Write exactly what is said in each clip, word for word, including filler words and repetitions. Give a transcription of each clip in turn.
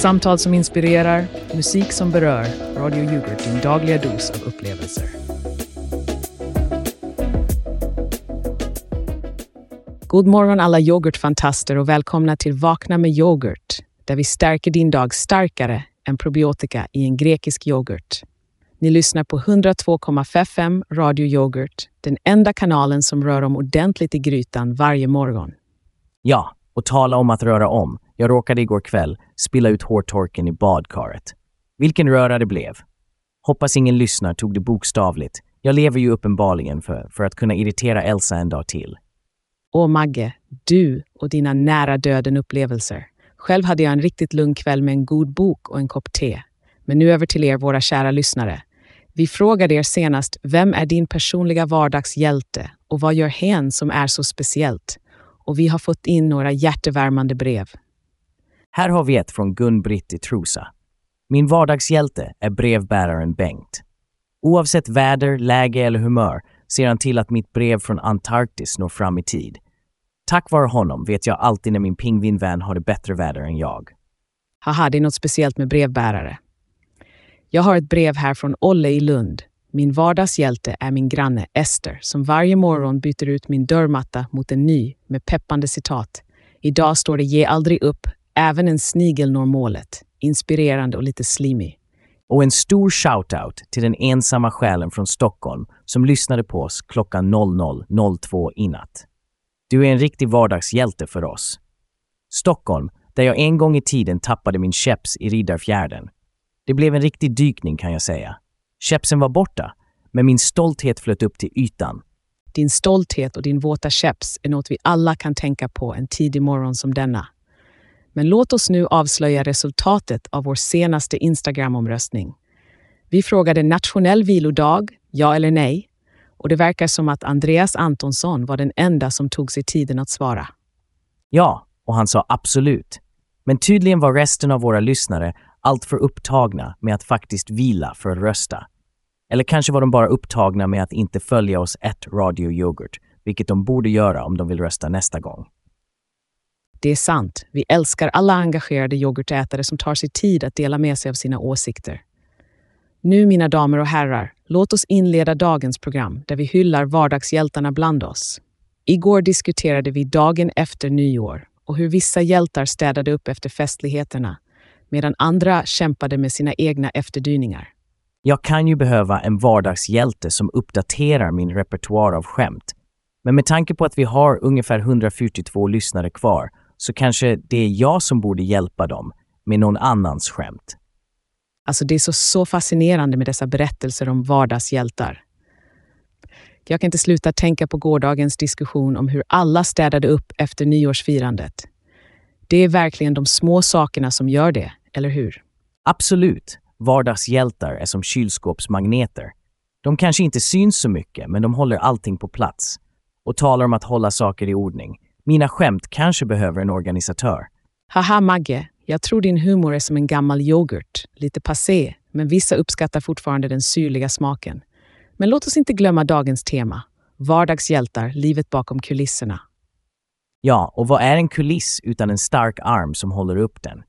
Samtal som inspirerar, musik som berör. Radio Yoghurt, din dagliga dos av upplevelser. God morgon alla yoghurtfantaster och välkomna till Vakna med Yoghurt, där vi stärker din dag starkare än probiotika i en grekisk yoghurt. Ni lyssnar på hundra två komma fem Radio Yoghurt, den enda kanalen som rör om ordentligt i grytan varje morgon. Ja, och tala om att röra om. Jag råkade igår kväll spilla ut hårtorken i badkaret. Vilken röra det blev. Hoppas ingen lyssnar tog det bokstavligt. Jag lever ju uppenbarligen för, för att kunna irritera Elsa en dag till. Åh Magge, du och dina nära döden upplevelser. Själv hade jag en riktigt lugn kväll med en god bok och en kopp te. Men nu över till er, våra kära lyssnare. Vi frågade er senast, vem är din personliga vardagshjälte? Och vad gör hen som är så speciellt? Och vi har fått in några hjärtevärmande brev. Här har vi ett från Gun Britt i Trosa. Min vardagshjälte är brevbäraren Bengt. Oavsett väder, läge eller humör ser han till att mitt brev från Antarktis når fram i tid. Tack vare honom vet jag alltid när min pingvinvän har det bättre väder än jag. Haha, det är något speciellt med brevbärare. Jag har ett brev här från Olle i Lund. Min vardagshjälte är min granne Esther som varje morgon byter ut min dörrmatta mot en ny med peppande citat. Idag står det ge aldrig upp, även en snigel når målet. Inspirerande och lite slimy. Och en stor shoutout till den ensamma själen från Stockholm som lyssnade på oss klockan noll noll noll två inatt. Du är en riktig vardagshjälte för oss. Stockholm, där jag en gång i tiden tappade min käpps i Riddarfjärden. Det blev en riktig dykning kan jag säga. Käppsen var borta, men min stolthet flöt upp till ytan. Din stolthet och din våta käpps är något vi alla kan tänka på en tidig morgon som denna. Men låt oss nu avslöja resultatet av vår senaste Instagram-omröstning. Vi frågade nationell vilodag, ja eller nej? Och det verkar som att Andreas Antonsson var den enda som tog sig tiden att svara. Ja, och han sa absolut. Men tydligen var resten av våra lyssnare allt för upptagna med att faktiskt vila för att rösta. Eller kanske var de bara upptagna med att inte följa oss ett Radio Yoghurt, vilket de borde göra om de vill rösta nästa gång. Det är sant. Vi älskar alla engagerade yoghurtätare som tar sig tid att dela med sig av sina åsikter. Nu mina damer och herrar, låt oss inleda dagens program där vi hyllar vardagshjältarna bland oss. Igår diskuterade vi dagen efter nyår och hur vissa hjältar städade upp efter festligheterna medan andra kämpade med sina egna efterdyningar. Jag kan ju behöva en vardagshjälte som uppdaterar min repertoar av skämt. Men med tanke på att vi har ungefär hundrafyrtiotvå lyssnare kvar så kanske det är jag som borde hjälpa dem med någon annans skämt. Alltså det är så, så fascinerande med dessa berättelser om vardagshjältar. Jag kan inte sluta tänka på gårdagens diskussion om hur alla städade upp efter nyårsfirandet. Det är verkligen de små sakerna som gör det, eller hur? Absolut. Vardagshjältar är som kylskåpsmagneter. De kanske inte syns så mycket, men de håller allting på plats. Och talar om att hålla saker i ordning. Mina skämt kanske behöver en organisatör. Haha Magge, jag tror din humor är som en gammal yoghurt. Lite passé, men vissa uppskattar fortfarande den syrliga smaken. Men låt oss inte glömma dagens tema. Vardagshjältar, livet bakom kulisserna. Ja, och vad är en kuliss utan en stark arm som håller upp den?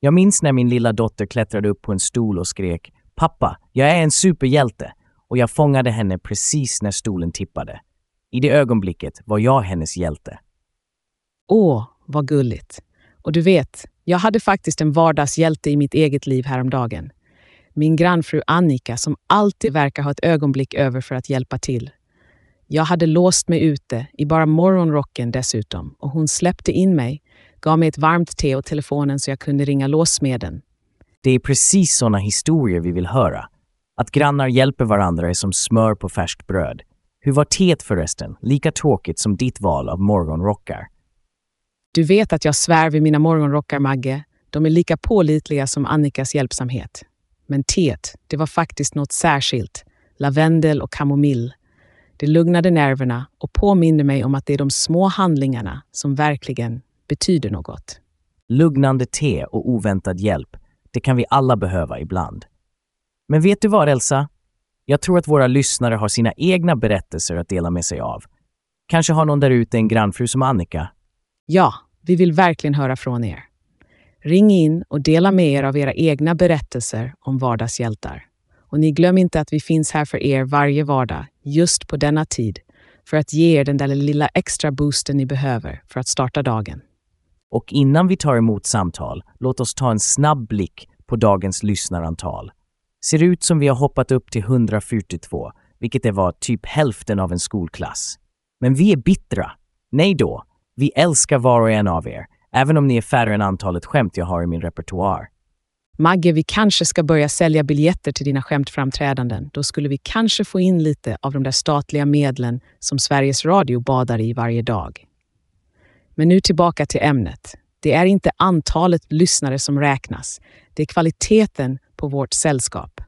Jag minns när min lilla dotter klättrade upp på en stol och skrek "Pappa, jag är en superhjälte!" och jag fångade henne precis när stolen tippade. I det ögonblicket var jag hennes hjälte. Åh, vad gulligt. Och du vet, jag hade faktiskt en vardagshjälte i mitt eget liv häromdagen. Min grannfru Annika som alltid verkar ha ett ögonblick över för att hjälpa till. Jag hade låst mig ute i bara morgonrocken dessutom och hon släppte in mig, gav mig ett varmt te och telefonen så jag kunde ringa låsmeden. Det är precis sådana historier vi vill höra. Att grannar hjälper varandra är som smör på färskt bröd. Hur var teet förresten? Lika tråkigt som ditt val av morgonrockar. Du vet att jag svär vid mina morgonrockar, Magge. De är lika pålitliga som Annikas hjälpsamhet. Men teet, det var faktiskt något särskilt. Lavendel och kamomill. Det lugnade nerverna och påminner mig om att det är de små handlingarna som verkligen betyder något. Lugnande te och oväntad hjälp, det kan vi alla behöva ibland. Men vet du vad, Elsa? Jag tror att våra lyssnare har sina egna berättelser att dela med sig av. Kanske har någon där ute en grannfru som Annika? Ja, vi vill verkligen höra från er. Ring in och dela med er av era egna berättelser om vardagshjältar. Och ni glöm inte att vi finns här för er varje vardag, just på denna tid, för att ge er den där lilla extra boosten ni behöver för att starta dagen. Och innan vi tar emot samtal, låt oss ta en snabb blick på dagens lyssnarantal. Ser ut som vi har hoppat upp till etthundrafyrtiotvå, vilket det var typ hälften av en skolklass. Men vi är bittra. Nej då, vi älskar var och en av er, även om ni är färre än antalet skämt jag har i min repertoar. Maggie, vi kanske ska börja sälja biljetter till dina skämtframträdanden. Då skulle vi kanske få in lite av de där statliga medlen som Sveriges Radio badar i varje dag. Men nu tillbaka till ämnet. Det är inte antalet lyssnare som räknas. Det är kvaliteten på vårt sällskap.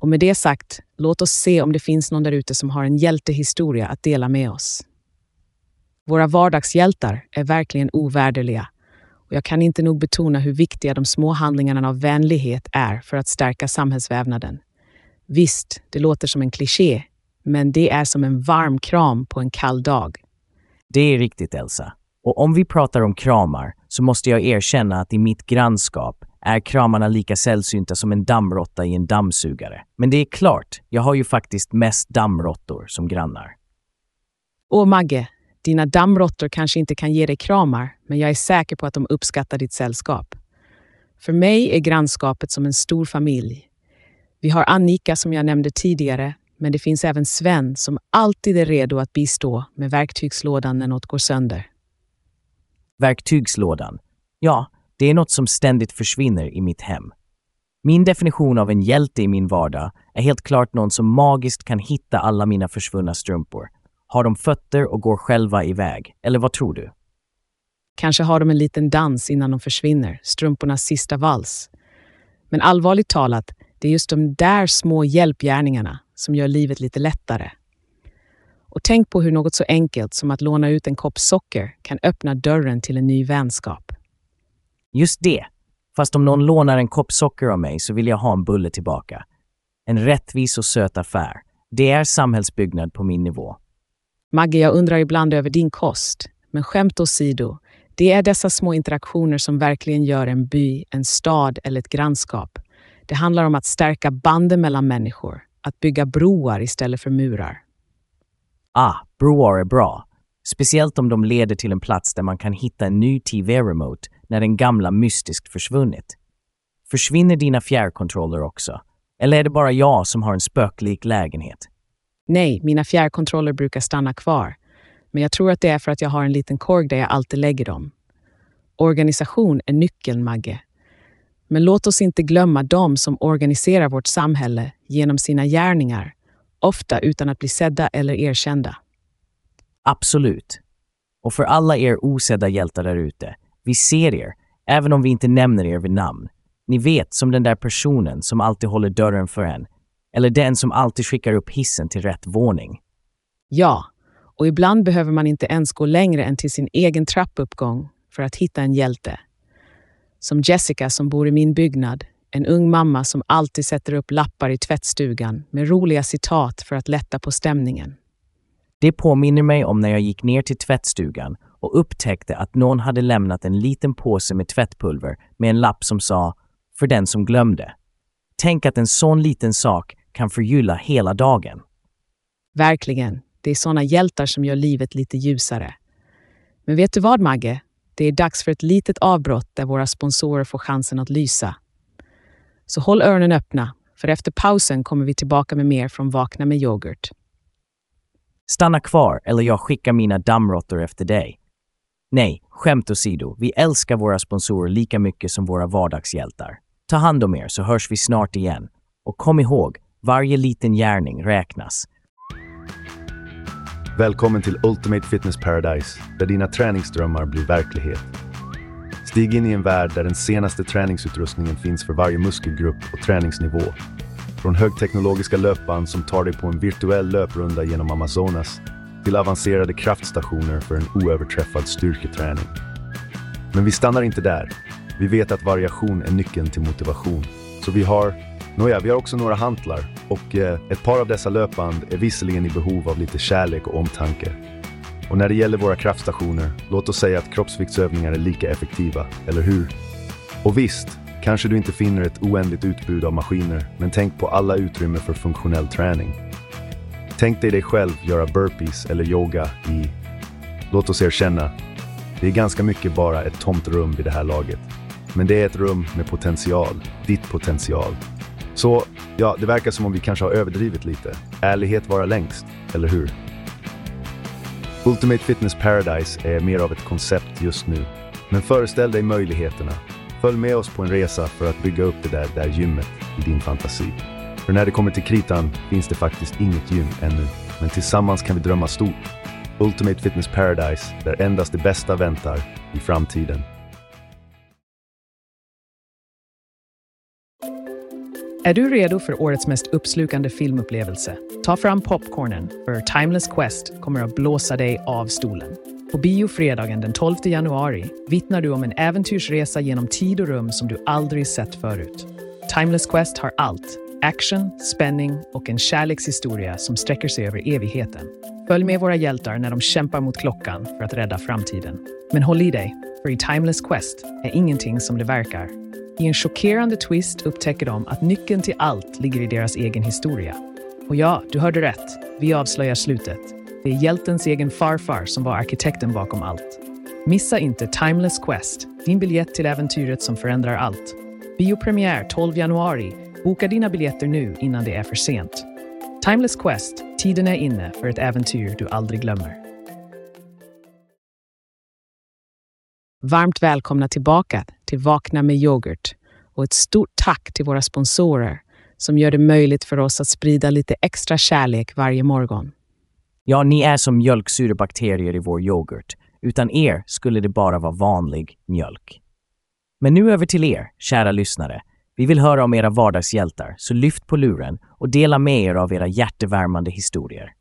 Och med det sagt, låt oss se om det finns någon där ute som har en hjältehistoria att dela med oss. Våra vardagshjältar är verkligen ovärderliga. Och jag kan inte nog betona hur viktiga de små handlingarna av vänlighet är för att stärka samhällsvävnaden. Visst, det låter som en kliché, men det är som en varm kram på en kall dag. Det är riktigt, Elsa. Och om vi pratar om kramar så måste jag erkänna att i mitt grannskap är kramarna lika sällsynta som en dammrotta i en dammsugare. Men det är klart, jag har ju faktiskt mest dammrottor som grannar. Åh Maggie, dina dammrottor kanske inte kan ge dig kramar, men jag är säker på att de uppskattar ditt sällskap. För mig är grannskapet som en stor familj. Vi har Annika som jag nämnde tidigare, men det finns även Sven som alltid är redo att bistå med verktygslådan när något går sönder. Verktygslådan. Ja, det är något som ständigt försvinner i mitt hem. Min definition av en hjälte i min vardag är helt klart någon som magiskt kan hitta alla mina försvunna strumpor. Har de fötter och går själva iväg, eller vad tror du? Kanske har de en liten dans innan de försvinner, strumpornas sista vals. Men allvarligt talat, det är just de där små hjälpgärningarna som gör livet lite lättare. Och tänk på hur något så enkelt som att låna ut en kopp socker kan öppna dörren till en ny vänskap. Just det. Fast om någon lånar en kopp socker av mig så vill jag ha en bulle tillbaka. En rättvis och söt affär. Det är samhällsbyggnad på min nivå. Maggie, jag undrar ibland över din kost. Men skämt åsido, det är dessa små interaktioner som verkligen gör en by, en stad eller ett grannskap. Det handlar om att stärka banden mellan människor. Att bygga broar istället för murar. Ah, broar är bra. Speciellt om de leder till en plats där man kan hitta en ny T V-remote när den gamla mystiskt försvunnit. Försvinner dina fjärrkontroller också? Eller är det bara jag som har en spöklik lägenhet? Nej, mina fjärrkontroller brukar stanna kvar. Men jag tror att det är för att jag har en liten korg där jag alltid lägger dem. Organisation är nyckeln, Maggie. Men låt oss inte glömma dem som organiserar vårt samhälle genom sina gärningar. Ofta utan att bli sedda eller erkända. Absolut. Och för alla er osedda hjältar där ute, vi ser er, även om vi inte nämner er vid namn. Ni vet, som den där personen som alltid håller dörren för en. Eller den som alltid skickar upp hissen till rätt våning. Ja, och ibland behöver man inte ens gå längre än till sin egen trappuppgång för att hitta en hjälte. Som Jessica som bor i min byggnad. En ung mamma som alltid sätter upp lappar i tvättstugan med roliga citat för att lätta på stämningen. Det påminner mig om när jag gick ner till tvättstugan och upptäckte att någon hade lämnat en liten påse med tvättpulver med en lapp som sa "för den som glömde". Tänk att en sån liten sak kan förgylla hela dagen. Verkligen, det är såna hjältar som gör livet lite ljusare. Men vet du vad, Maggie? Det är dags för ett litet avbrott där våra sponsorer får chansen att lysa. Så håll öronen öppna, för efter pausen kommer vi tillbaka med mer från Vakna med Yoghurt. Stanna kvar eller jag skickar mina dammrottor efter dig. Nej, skämt åsido, vi älskar våra sponsorer lika mycket som våra vardagshjältar. Ta hand om er så hörs vi snart igen. Och kom ihåg, varje liten gärning räknas. Välkommen till Ultimate Fitness Paradise, där dina träningsdrömmar blir verklighet. Stig in i en värld där den senaste träningsutrustningen finns för varje muskelgrupp och träningsnivå. Från högteknologiska löpband som tar dig på en virtuell löprunda genom Amazonas till avancerade kraftstationer för en oöverträffad styrketräning. Men vi stannar inte där. Vi vet att variation är nyckeln till motivation. Så vi har, nåja, vi har också några hantlar och eh, ett par av dessa löpband är visserligen i behov av lite kärlek och omtanke. Och när det gäller våra kraftstationer, låt oss säga att kroppsviktsövningar är lika effektiva, eller hur? Och visst, kanske du inte finner ett oändligt utbud av maskiner, men tänk på alla utrymme för funktionell träning. Tänk dig dig själv göra burpees eller yoga i... Låt oss erkänna, det är ganska mycket bara ett tomt rum vid det här laget. Men det är ett rum med potential, ditt potential. Så, ja, det verkar som om vi kanske har överdrivit lite. Ärlighet vara längst, eller hur? Ultimate Fitness Paradise är mer av ett koncept just nu. Men föreställ dig möjligheterna. Följ med oss på en resa för att bygga upp det där, där gymmet i din fantasi. För när det kommer till kritan finns det faktiskt inget gym ännu. Men tillsammans kan vi drömma stort. Ultimate Fitness Paradise, där endast det bästa väntar i framtiden. Är du redo för årets mest uppslukande filmupplevelse? Ta fram popcornen, för Timeless Quest kommer att blåsa dig av stolen. På biofredagen den tolfte januari vittnar du om en äventyrsresa genom tid och rum som du aldrig sett förut. Timeless Quest har allt. Action, spänning och en kärlekshistoria som sträcker sig över evigheten. Följ med våra hjältar när de kämpar mot klockan för att rädda framtiden. Men håll i dig, för i Timeless Quest är ingenting som det verkar. I en chockerande twist upptäcker de att nyckeln till allt ligger i deras egen historia. Och ja, du hörde rätt. Vi avslöjar slutet. Det är hjältens egen farfar som var arkitekten bakom allt. Missa inte Timeless Quest, din biljett till äventyret som förändrar allt. Biopremiär tolfte januari. Boka dina biljetter nu innan det är för sent. Timeless Quest, tiden är inne för ett äventyr du aldrig glömmer. Varmt välkomna tillbaka till Vakna med Yoghurt och ett stort tack till våra sponsorer som gör det möjligt för oss att sprida lite extra kärlek varje morgon. Ja, ni är som mjölksyrebakterier i vår yoghurt. Utan er skulle det bara vara vanlig mjölk. Men nu över till er, kära lyssnare. Vi vill höra om era vardagshjältar, så lyft på luren och dela med er av era hjärtevärmande historier.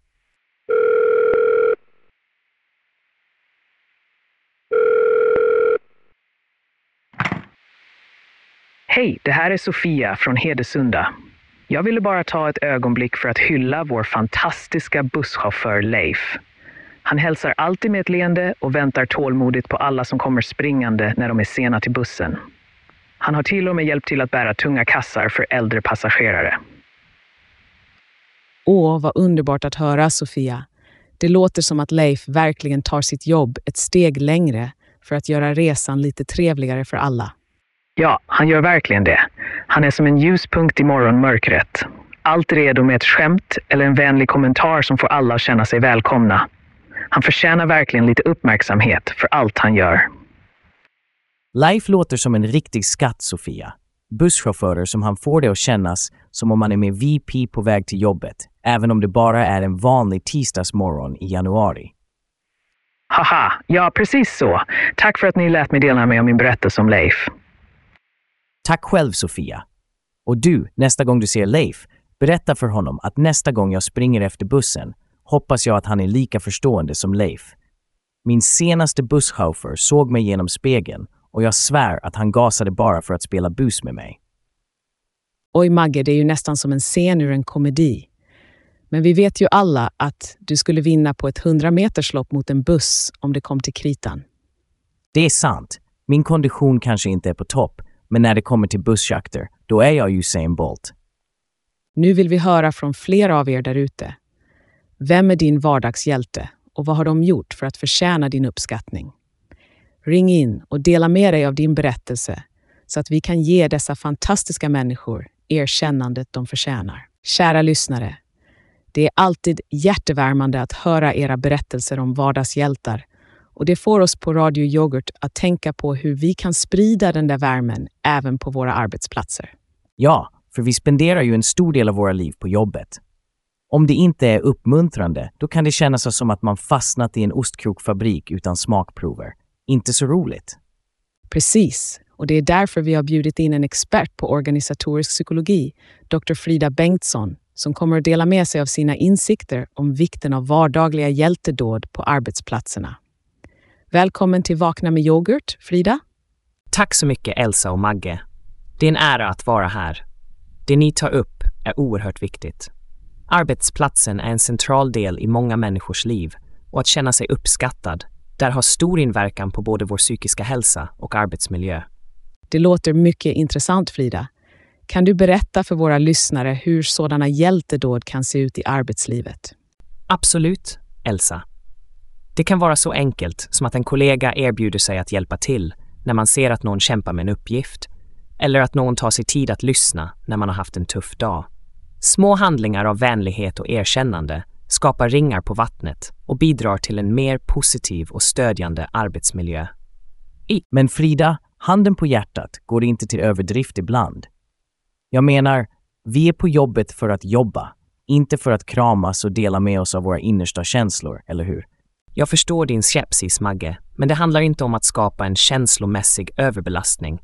Hej, det här är Sofia från Hedesunda. Jag ville bara ta ett ögonblick för att hylla vår fantastiska busschaufför Leif. Han hälsar alltid med ett leende och väntar tålmodigt på alla som kommer springande när de är sena till bussen. Han har till och med hjälpt till att bära tunga kassar för äldre passagerare. Åh, vad underbart att höra, Sofia. Det låter som att Leif verkligen tar sitt jobb ett steg längre för att göra resan lite trevligare för alla. Ja, han gör verkligen det. Han är som en ljuspunkt i morgonmörkret. Allt redo med ett skämt eller en vänlig kommentar som får alla känna sig välkomna. Han förtjänar verkligen lite uppmärksamhet för allt han gör. Leif låter som en riktig skatt, Sofia. Busschaufförer som han får det att kännas som om man är med V P på väg till jobbet, även om det bara är en vanlig tisdagsmorgon i januari. Haha, ja precis så. Tack för att ni lät mig dela med om min berättelse om Leif. Tack själv, Sofia. Och du, nästa gång du ser Leif, berätta för honom att nästa gång jag springer efter bussen hoppas jag att han är lika förstående som Leif. Min senaste busschaufför såg mig genom spegeln och jag svär att han gasade bara för att spela bus med mig. Oj Maggie, det är ju nästan som en scen ur en komedi. Men vi vet ju alla att du skulle vinna på ett hundrameterslopp mot en buss om det kom till kritan. Det är sant. Min kondition kanske inte är på topp, men när det kommer till bussjakter, då är jag Usain Bolt. Nu vill vi höra från flera av er där ute. Vem är din vardagshjälte och vad har de gjort för att förtjäna din uppskattning? Ring in och dela med dig av din berättelse så att vi kan ge dessa fantastiska människor erkännandet de förtjänar. Kära lyssnare, det är alltid hjärtevärmande att höra era berättelser om vardagshjältar och det får oss på Radio Yoghurt att tänka på hur vi kan sprida den där värmen även på våra arbetsplatser. Ja, för vi spenderar ju en stor del av våra liv på jobbet. Om det inte är uppmuntrande, då kan det kännas som att man fastnat i en ostkrokfabrik utan smakprover. Inte så roligt. Precis, och det är därför vi har bjudit in en expert på organisatorisk psykologi, doktor Frida Bengtsson, som kommer att dela med sig av sina insikter om vikten av vardagliga hjältedåd på arbetsplatserna. Välkommen till Vakna med Yoghurt, Frida. Tack så mycket Elsa och Maggie. Det är en ära att vara här. Det ni tar upp är oerhört viktigt. Arbetsplatsen är en central del i många människors liv och att känna sig uppskattad där har stor inverkan på både vår psykiska hälsa och arbetsmiljö. Det låter mycket intressant, Frida. Kan du berätta för våra lyssnare hur sådana hjältedåd kan se ut i arbetslivet? Absolut, Elsa. Det kan vara så enkelt som att en kollega erbjuder sig att hjälpa till när man ser att någon kämpar med en uppgift, eller att någon tar sig tid att lyssna när man har haft en tuff dag. Små handlingar av vänlighet och erkännande skapar ringar på vattnet och bidrar till en mer positiv och stödjande arbetsmiljö. I. Men Frida, handen på hjärtat, går inte till överdrift ibland. Jag menar, vi är på jobbet för att jobba, inte för att kramas och dela med oss av våra innersta känslor, eller hur? Jag förstår din skepsis, Maggie, men det handlar inte om att skapa en känslomässig överbelastning.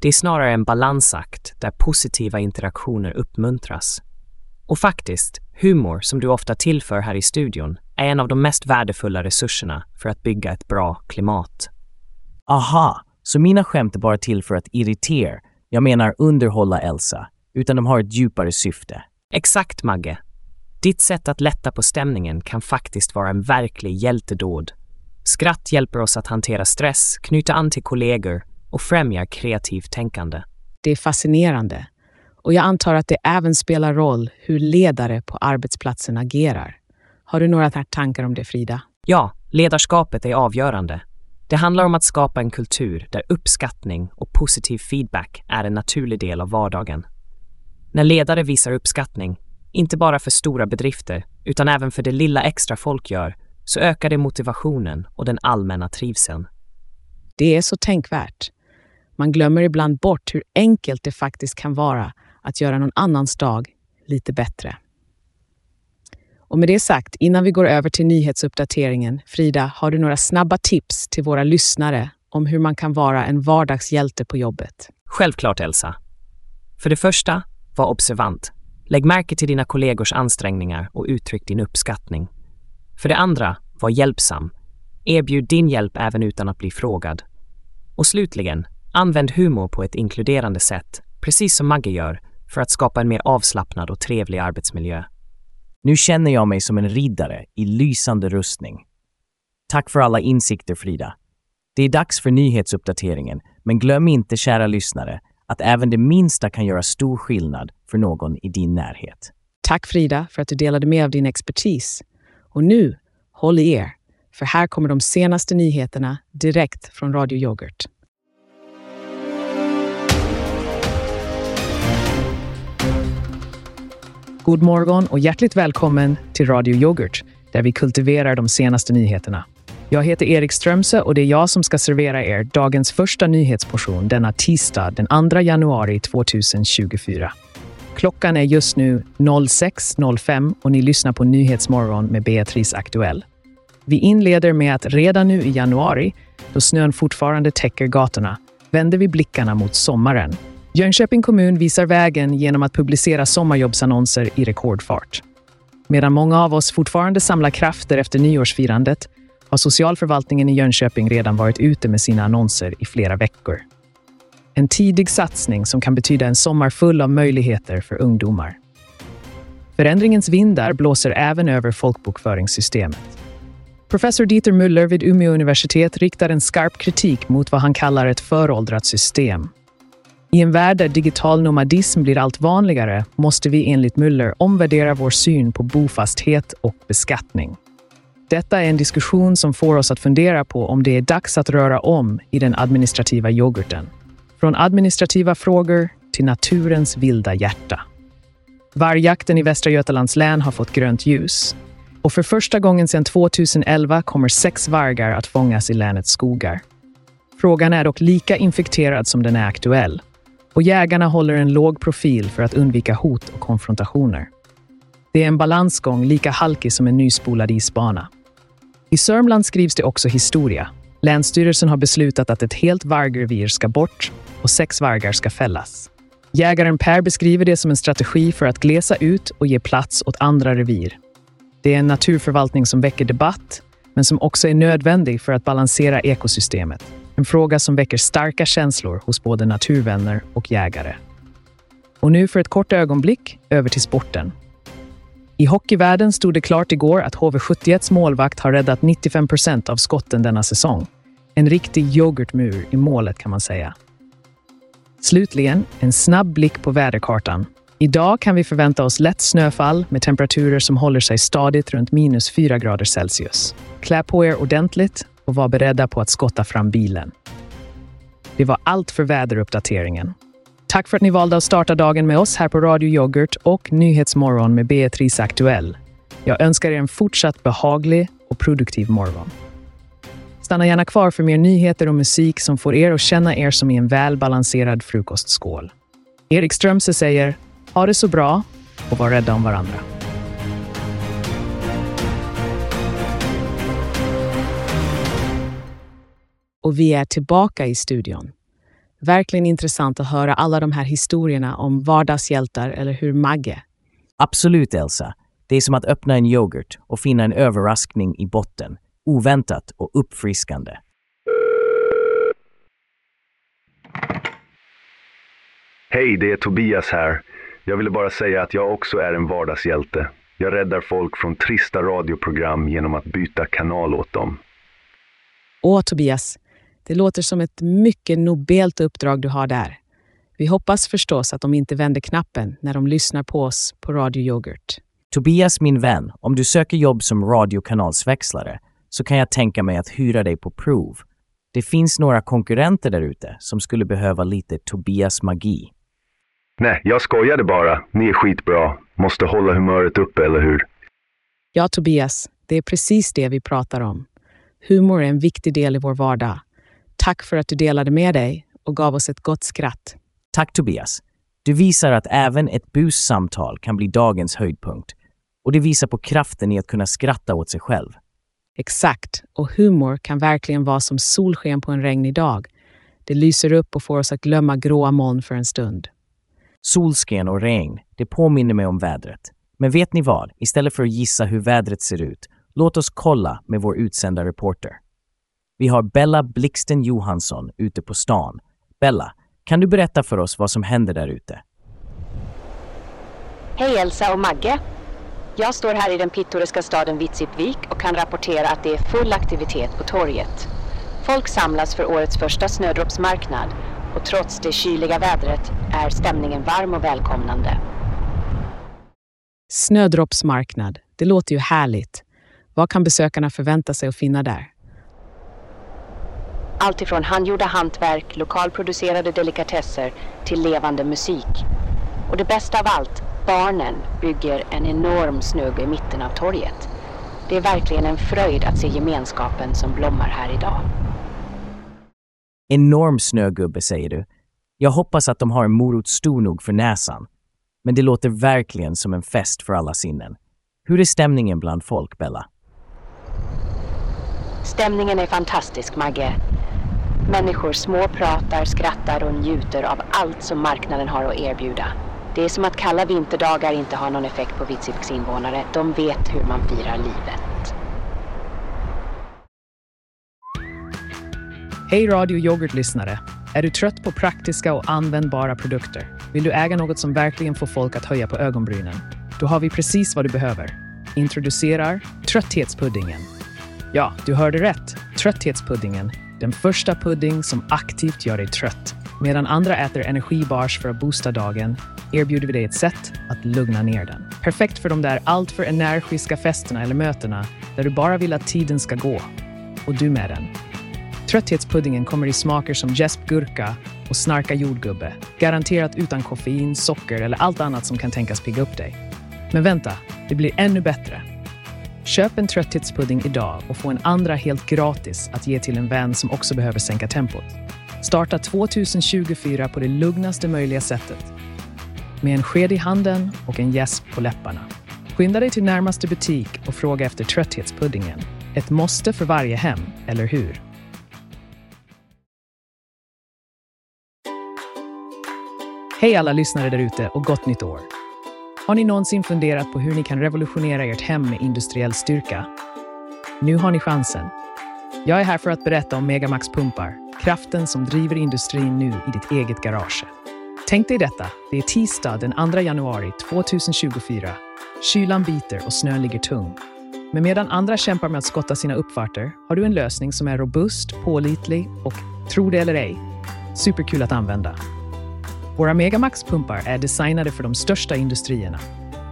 Det är snarare en balansakt där positiva interaktioner uppmuntras. Och faktiskt, humor som du ofta tillför här i studion är en av de mest värdefulla resurserna för att bygga ett bra klimat. Aha, så mina skämt är bara till för att irritera, jag menar underhålla Elsa, utan de har ett djupare syfte. Exakt, Maggie. Ditt sätt att lätta på stämningen kan faktiskt vara en verklig hjältedåd. Skratt hjälper oss att hantera stress, knyta an till kollegor och främjar kreativt tänkande. Det är fascinerande. Och jag antar att det även spelar roll hur ledare på arbetsplatsen agerar. Har du några tankar om det, Frida? Ja, ledarskapet är avgörande. Det handlar om att skapa en kultur där uppskattning och positiv feedback är en naturlig del av vardagen. När ledare visar uppskattning, inte bara för stora bedrifter utan även för det lilla extra folk gör, så ökar det motivationen och den allmänna trivseln. Det är så tänkvärt. Man glömmer ibland bort hur enkelt det faktiskt kan vara att göra någon annans dag lite bättre. Och med det sagt, innan vi går över till nyhetsuppdateringen, Frida, har du några snabba tips till våra lyssnare om hur man kan vara en vardagshjälte på jobbet? Självklart, Elsa. För det första, var observant. Lägg märke till dina kollegors ansträngningar och uttryck din uppskattning. För det andra, var hjälpsam. Erbjud din hjälp även utan att bli frågad. Och slutligen, använd humor på ett inkluderande sätt, precis som Maggie gör, för att skapa en mer avslappnad och trevlig arbetsmiljö. Nu känner jag mig som en riddare i lysande rustning. Tack för alla insikter, Frida. Det är dags för nyhetsuppdateringen, men glöm inte, kära lyssnare, att även det minsta kan göra stor skillnad för någon i din närhet. Tack, Frida, för att du delade med av din expertis. Och nu, håll i er, för här kommer de senaste nyheterna direkt från Radio Yoghurt. God morgon och hjärtligt välkommen till Radio Yoghurt, där vi kultiverar de senaste nyheterna. Jag heter Erik Strömse och det är jag som ska servera er dagens första nyhetsportion denna tisdag den andra januari tjugohundratjugofyra. Klockan är just nu sex noll fem och ni lyssnar på Nyhetsmorgon med Beatrice Aktuell. Vi inleder med att redan nu i januari, då snön fortfarande täcker gatorna, vänder vi blickarna mot sommaren. Jönköping kommun visar vägen genom att publicera sommarjobbsannonser i rekordfart. Medan många av oss fortfarande samlar krafter efter nyårsfirandet har socialförvaltningen i Jönköping redan varit ute med sina annonser i flera veckor. En tidig satsning som kan betyda en sommar full av möjligheter för ungdomar. Förändringens vindar blåser även över folkbokföringssystemet. Professor Dieter Müller vid Umeå universitet riktar en skarp kritik mot vad han kallar ett föråldrat system. I en värld där digital nomadism blir allt vanligare måste vi enligt Müller omvärdera vår syn på bofasthet och beskattning. Detta är en diskussion som får oss att fundera på om det är dags att röra om i den administrativa yoghurten. Från administrativa frågor till naturens vilda hjärta. Vargjakten i Västra Götalands län har fått grönt ljus. Och för första gången sedan tjugohundraelva kommer sex vargar att fångas i länets skogar. Frågan är dock lika infekterad som den är aktuell. Och jägarna håller en låg profil för att undvika hot och konfrontationer. Det är en balansgång lika halkig som en nyspolad isbana. I Sörmland skrivs det också historia. Länsstyrelsen har beslutat att ett helt vargrevir ska bort och sex vargar ska fällas. Jägaren Per beskriver det som en strategi för att glesa ut och ge plats åt andra revir. Det är en naturförvaltning som väcker debatt, men som också är nödvändig för att balansera ekosystemet. En fråga som väcker starka känslor hos både naturvänner och jägare. Och nu för ett kort ögonblick över till sporten. I hockeyvärlden stod det klart igår att H V sjuttioetts målvakt har räddat nittiofem procent av skotten denna säsong. En riktig yoghurtmur i målet, kan man säga. Slutligen, en snabb blick på väderkartan. Idag kan vi förvänta oss lätt snöfall med temperaturer som håller sig stadigt runt minus fyra grader Celsius. Klä på er ordentligt och var beredda på att skotta fram bilen. Det var allt för väderuppdateringen. Tack för att ni valde att starta dagen med oss här på Radio Yoghurt och Nyhetsmorgon med Beatrice Aktuell. Jag önskar er en fortsatt behaglig och produktiv morgon. Stanna gärna kvar för mer nyheter och musik som får er att känna er som i en välbalanserad frukostskål. Erik Strömse säger, ha det så bra och var rädda om varandra. Och vi är tillbaka i studion. Verkligen intressant att höra alla de här historierna om vardagshjältar, eller hur Maggie? Absolut Elsa. Det är som att öppna en yoghurt och finna en överraskning i botten. Oväntat och uppfriskande. Hej, det är Tobias här. Jag ville bara säga att jag också är en vardagshjälte. Jag räddar folk från trista radioprogram genom att byta kanal åt dem. Åh Tobias, det låter som ett mycket nobelt uppdrag du har där. Vi hoppas förstås att de inte vänder knappen när de lyssnar på oss på Radio Yoghurt. Tobias, min vän, om du söker jobb som radiokanalsväxlare så kan jag tänka mig att hyra dig på prov. Det finns några konkurrenter där ute som skulle behöva lite Tobias-magi. Nej, jag skojade bara. Ni är skitbra. Måste hålla humöret uppe, eller hur? Ja, Tobias. Det är precis det vi pratar om. Humor är en viktig del i vår vardag. Tack för att du delade med dig och gav oss ett gott skratt. Tack, Tobias. Du visar att även ett bussamtal kan bli dagens höjdpunkt. Och det visar på kraften i att kunna skratta åt sig själv. Exakt, och humor kan verkligen vara som solsken på en regnig dag. Det lyser upp och får oss att glömma gråa moln för en stund. Solsken och regn, det påminner mig om vädret. Men vet ni vad? Istället för att gissa hur vädret ser ut, låt oss kolla med vår utsända reporter. Vi har Bella Blixten Johansson ute på stan. Bella, kan du berätta för oss vad som händer där ute? Hej Elsa och Maggie. Jag står här i den pittoreska staden Witsipvik och kan rapportera att det är full aktivitet på torget. Folk samlas för årets första snödroppsmarknad och trots det kyliga vädret är stämningen varm och välkomnande. Snödroppsmarknad, det låter ju härligt. Vad kan besökarna förvänta sig att finna där? Allt ifrån handgjorda hantverk, lokalproducerade delikatesser till levande musik. Och det bästa av allt, barnen bygger en enorm snögubbe i mitten av torget. Det är verkligen en fröjd att se gemenskapen som blommar här idag. Enorm snögubbe, säger du. Jag hoppas att de har en morot stor nog för näsan. Men det låter verkligen som en fest för alla sinnen. Hur är stämningen bland folk, Bella? Stämningen är fantastisk, Maggie. Människor småpratar, skrattar och njuter av allt som marknaden har att erbjuda. Det är som att kalla vinterdagar inte har någon effekt på Vitsikts invånare. De vet hur man firar livet. Hej Radio Yoghurt-lyssnare. Är du trött på praktiska och användbara produkter? Vill du äga något som verkligen får folk att höja på ögonbrynen? Då har vi precis vad du behöver. Introducerar Trötthetspuddingen. Ja, du hörde rätt. Trötthetspuddingen. Den första pudding som aktivt gör dig trött. Medan andra äter energibars för att boosta dagen erbjuder vi dig ett sätt att lugna ner den. Perfekt för de där alltför energiska festerna eller mötena där du bara vill att tiden ska gå. Och du med den. Trötthetspuddingen kommer i smaker som gäspgurka och snarka jordgubbe. Garanterat utan koffein, socker eller allt annat som kan tänkas pigga upp dig. Men vänta, det blir ännu bättre. Köp en trötthetspudding idag och få en andra helt gratis att ge till en vän som också behöver sänka tempot. Starta tjugotjugofyra på det lugnaste möjliga sättet. Med en sked i handen och en gäsp på läpparna. Skynda dig till närmaste butik och fråga efter trötthetspuddingen. Ett måste för varje hem, eller hur? Hej alla lyssnare där ute och gott nytt år! Har ni någonsin funderat på hur ni kan revolutionera ert hem med industriell styrka? Nu har ni chansen. Jag är här för att berätta om Megamax pumpar. Kraften som driver industrin nu i ditt eget garage. Tänk dig detta. Det är tisdag den andra januari tjugotjugofyra. Kylan biter och snön ligger tung. Men medan andra kämpar med att skotta sina uppfarter har du en lösning som är robust, pålitlig och, tro det eller ej, superkul att använda. Våra Megamax-pumpar är designade för de största industrierna.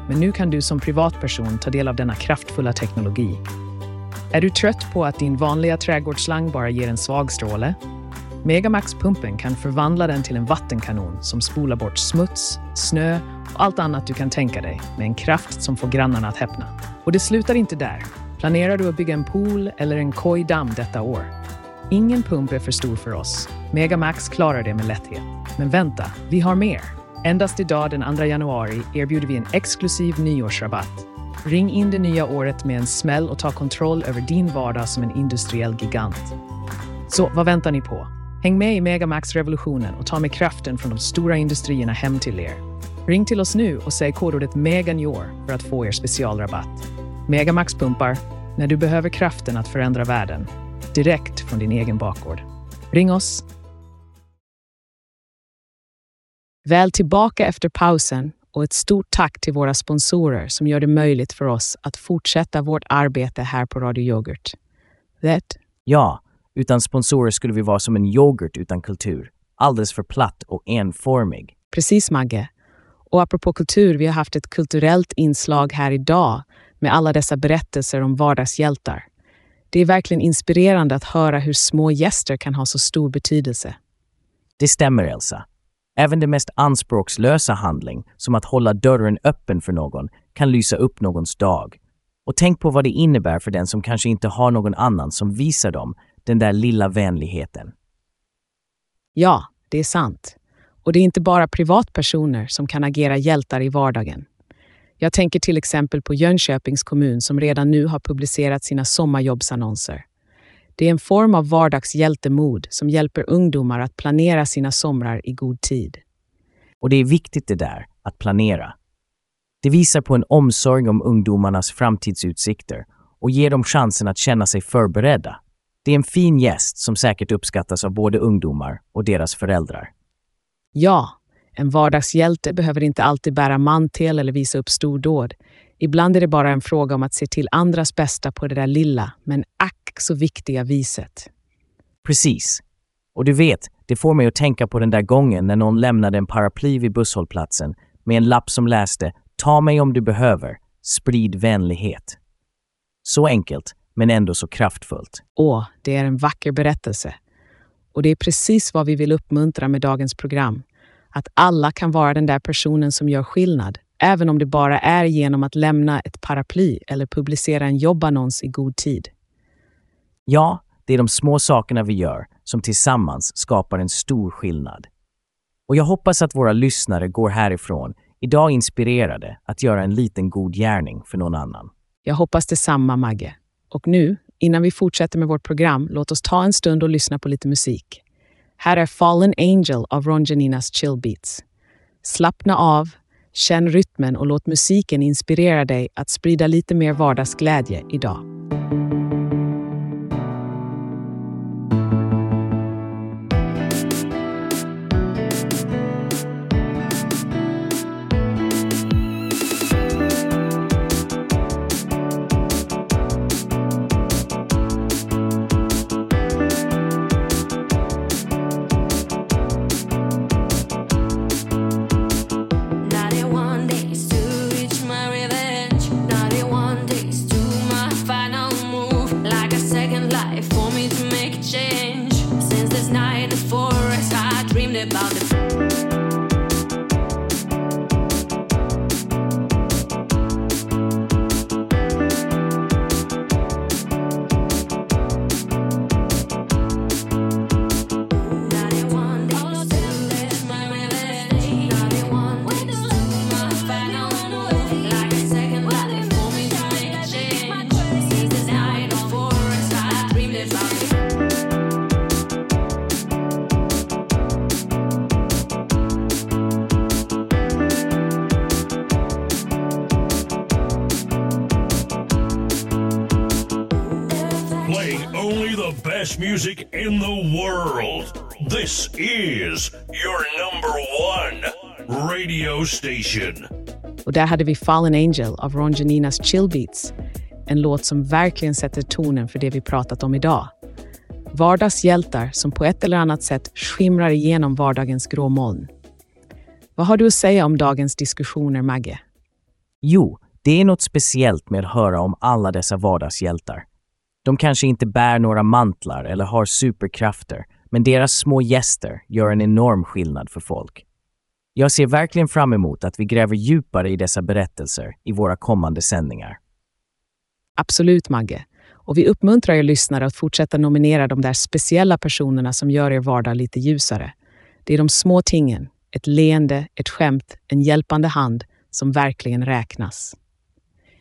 Men nu kan du som privatperson ta del av denna kraftfulla teknologi. Är du trött på att din vanliga trädgårdsslang bara ger en svag stråle? Megamax-pumpen kan förvandla den till en vattenkanon som spolar bort smuts, snö och allt annat du kan tänka dig med en kraft som får grannarna att häpna. Och det slutar inte där. Planerar du att bygga en pool eller en kojdamm detta år? Ingen pump är för stor för oss. Megamax klarar det med lätthet. Men vänta, vi har mer. Endast idag den andra januari erbjuder vi en exklusiv nyårsrabatt. Ring in det nya året med en smäll och ta kontroll över din vardag som en industriell gigant. Så vad väntar ni på? Häng med i Megamax-revolutionen och ta med kraften från de stora industrierna hem till er. Ring till oss nu och säg kodordet MEGANJOR för att få er specialrabatt. Megamax-pumpar, när du behöver kraften att förändra världen. Direkt från din egen bakgård. Ring oss! Väl tillbaka efter pausen och ett stort tack till våra sponsorer som gör det möjligt för oss att fortsätta vårt arbete här på Radio Yoghurt. That? Ja, utan sponsorer skulle vi vara som en yoghurt utan kultur. Alldeles för platt och enformig. Precis, Magge. Och apropå kultur, vi har haft ett kulturellt inslag här idag med alla dessa berättelser om vardagshjältar. Det är verkligen inspirerande att höra hur små gester kan ha så stor betydelse. Det stämmer, Elsa. Även det mest anspråkslösa handling, som att hålla dörren öppen för någon, kan lysa upp någons dag. Och tänk på vad det innebär för den som kanske inte har någon annan som visar dem den där lilla vänligheten. Ja, det är sant. Och det är inte bara privatpersoner som kan agera hjältar i vardagen. Jag tänker till exempel på Jönköpings kommun som redan nu har publicerat sina sommarjobbsannonser. Det är en form av vardagshjältemod som hjälper ungdomar att planera sina somrar i god tid. Och det är viktigt det där, att planera. Det visar på en omsorg om ungdomarnas framtidsutsikter och ger dem chansen att känna sig förberedda. Det är en fin gest som säkert uppskattas av både ungdomar och deras föräldrar. Ja, en vardagshjälte behöver inte alltid bära mantel eller visa upp stordåd. Ibland är det bara en fråga om att se till andras bästa på det där lilla, men ack så viktiga viset. Precis. Och du vet, det får mig att tänka på den där gången när någon lämnade en paraply vid busshållplatsen med en lapp som läste "Ta mig om du behöver, sprid vänlighet". Så enkelt, men ändå så kraftfullt. Åh, det är en vacker berättelse. Och det är precis vad vi vill uppmuntra med dagens program. Att alla kan vara den där personen som gör skillnad, även om det bara är genom att lämna ett paraply eller publicera en jobbannons i god tid. Ja, det är de små sakerna vi gör som tillsammans skapar en stor skillnad. Och jag hoppas att våra lyssnare går härifrån idag inspirerade att göra en liten god gärning för någon annan. Jag hoppas detsamma, Magge. Och nu, innan vi fortsätter med vårt program, låt oss ta en stund och lyssna på lite musik. Här är Fallen Angel av Ron Janinas Chill Beats. Slappna av, känn rytmen och låt musiken inspirera dig att sprida lite mer vardagsglädje idag. Music in the world. This is your number one radio station. Och där hade vi Fallen Angel av Ron Janinas Chill Beats. En låt som verkligen sätter tonen för det vi pratat om idag. Vardagshjältar som på ett eller annat sätt skimrar igenom vardagens gråmoln. Vad har du att säga om dagens diskussioner, Maggie? Jo, det är något speciellt med att höra om alla dessa vardagshjältar. De kanske inte bär några mantlar eller har superkrafter, men deras små gester gör en enorm skillnad för folk. Jag ser verkligen fram emot att vi gräver djupare i dessa berättelser i våra kommande sändningar. Absolut, Maggie. Och vi uppmuntrar er lyssnare att fortsätta nominera de där speciella personerna som gör er vardag lite ljusare. Det är de små tingen, ett leende, ett skämt, en hjälpande hand som verkligen räknas.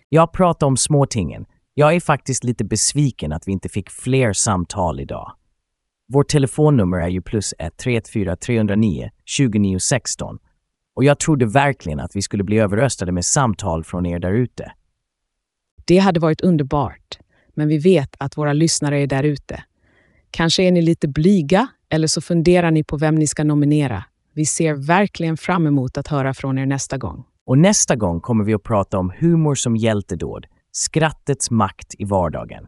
Jag pratar om små tingen. Jag är faktiskt lite besviken att vi inte fick fler samtal idag. Vårt telefonnummer är ju plus ett tre fyra tre noll nio tjugonio sexton och jag trodde verkligen att vi skulle bli överröstade med samtal från er där ute. Det hade varit underbart, men vi vet att våra lyssnare är där ute. Kanske är ni lite blyga eller så funderar ni på vem ni ska nominera. Vi ser verkligen fram emot att höra från er nästa gång. Och nästa gång kommer vi att prata om humor som hjältedåd, skrattets makt i vardagen.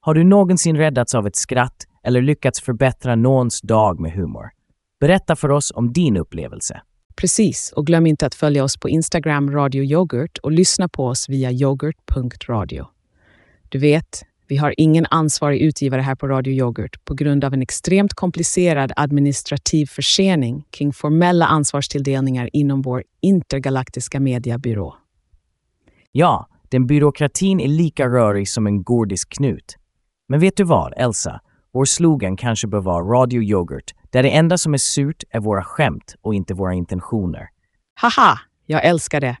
Har du någonsin räddats av ett skratt eller lyckats förbättra någons dag med humor? Berätta för oss om din upplevelse. Precis, och glöm inte att följa oss på Instagram Radio Yoghurt och lyssna på oss via yoghurt punkt radio. Du vet, vi har ingen ansvarig utgivare här på Radio Yoghurt på grund av en extremt komplicerad administrativ försening kring formella ansvarstilldelningar inom vår intergalaktiska mediebyrå. Ja, den byråkratin är lika rörig som en gordisk knut. Men vet du vad, Elsa? Vår slogan kanske bör vara Radio Yoghurt, där det enda som är surt är våra skämt och inte våra intentioner. Haha, jag älskar det.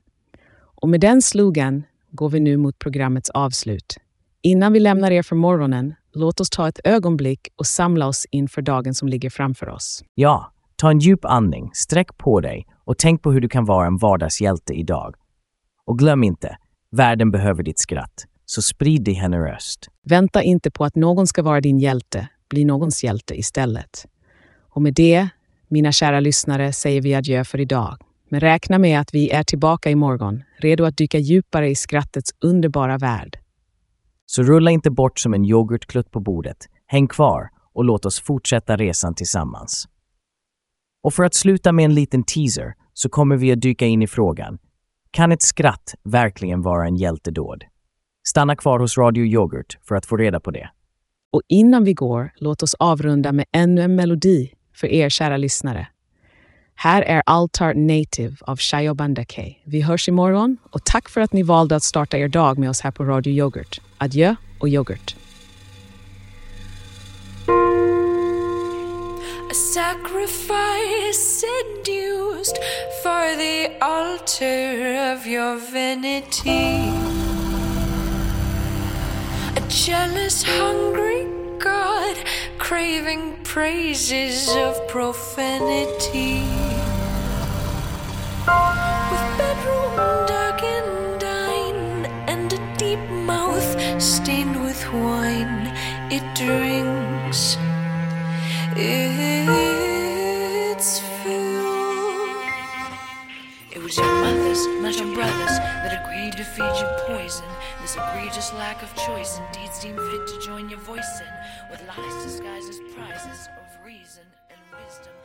Och med den slogan går vi nu mot programmets avslut. Innan vi lämnar er för morgonen, låt oss ta ett ögonblick och samla oss inför dagen som ligger framför oss. Ja, ta en djup andning, sträck på dig och tänk på hur du kan vara en vardagshjälte idag. Och glöm inte, världen behöver ditt skratt. Så sprid dig generöst. Vänta inte på att någon ska vara din hjälte. Bli någons hjälte istället. Och med det, mina kära lyssnare, säger vi adjö för idag. Men räkna med att vi är tillbaka imorgon, redo att dyka djupare i skrattets underbara värld. Så rulla inte bort som en yoghurtklutt på bordet. Häng kvar och låt oss fortsätta resan tillsammans. Och för att sluta med en liten teaser så kommer vi att dyka in i frågan. Kan ett skratt verkligen vara en hjältedåd? Stanna kvar hos Radio Yoghurt för att få reda på det. Och innan vi går, låt oss avrunda med ännu en melodi för er kära lyssnare. Här är Altar Native av Shayo Bandake. Vi hörs imorgon och tack för att ni valde att starta er dag med oss här på Radio Yoghurt. Adjö och yoghurt. A sacrifice seduced for the altar of your vanity. Jealous, hungry God, craving praises of profanity. With bedroom dark and dine, and a deep mouth stained with wine, it drinks its fill. It was your mothers, not your brothers, that agreed to feed you poison. This egregious lack of choice indeed seemed fit to join your voice in, with lies disguised as prizes of reason and wisdom.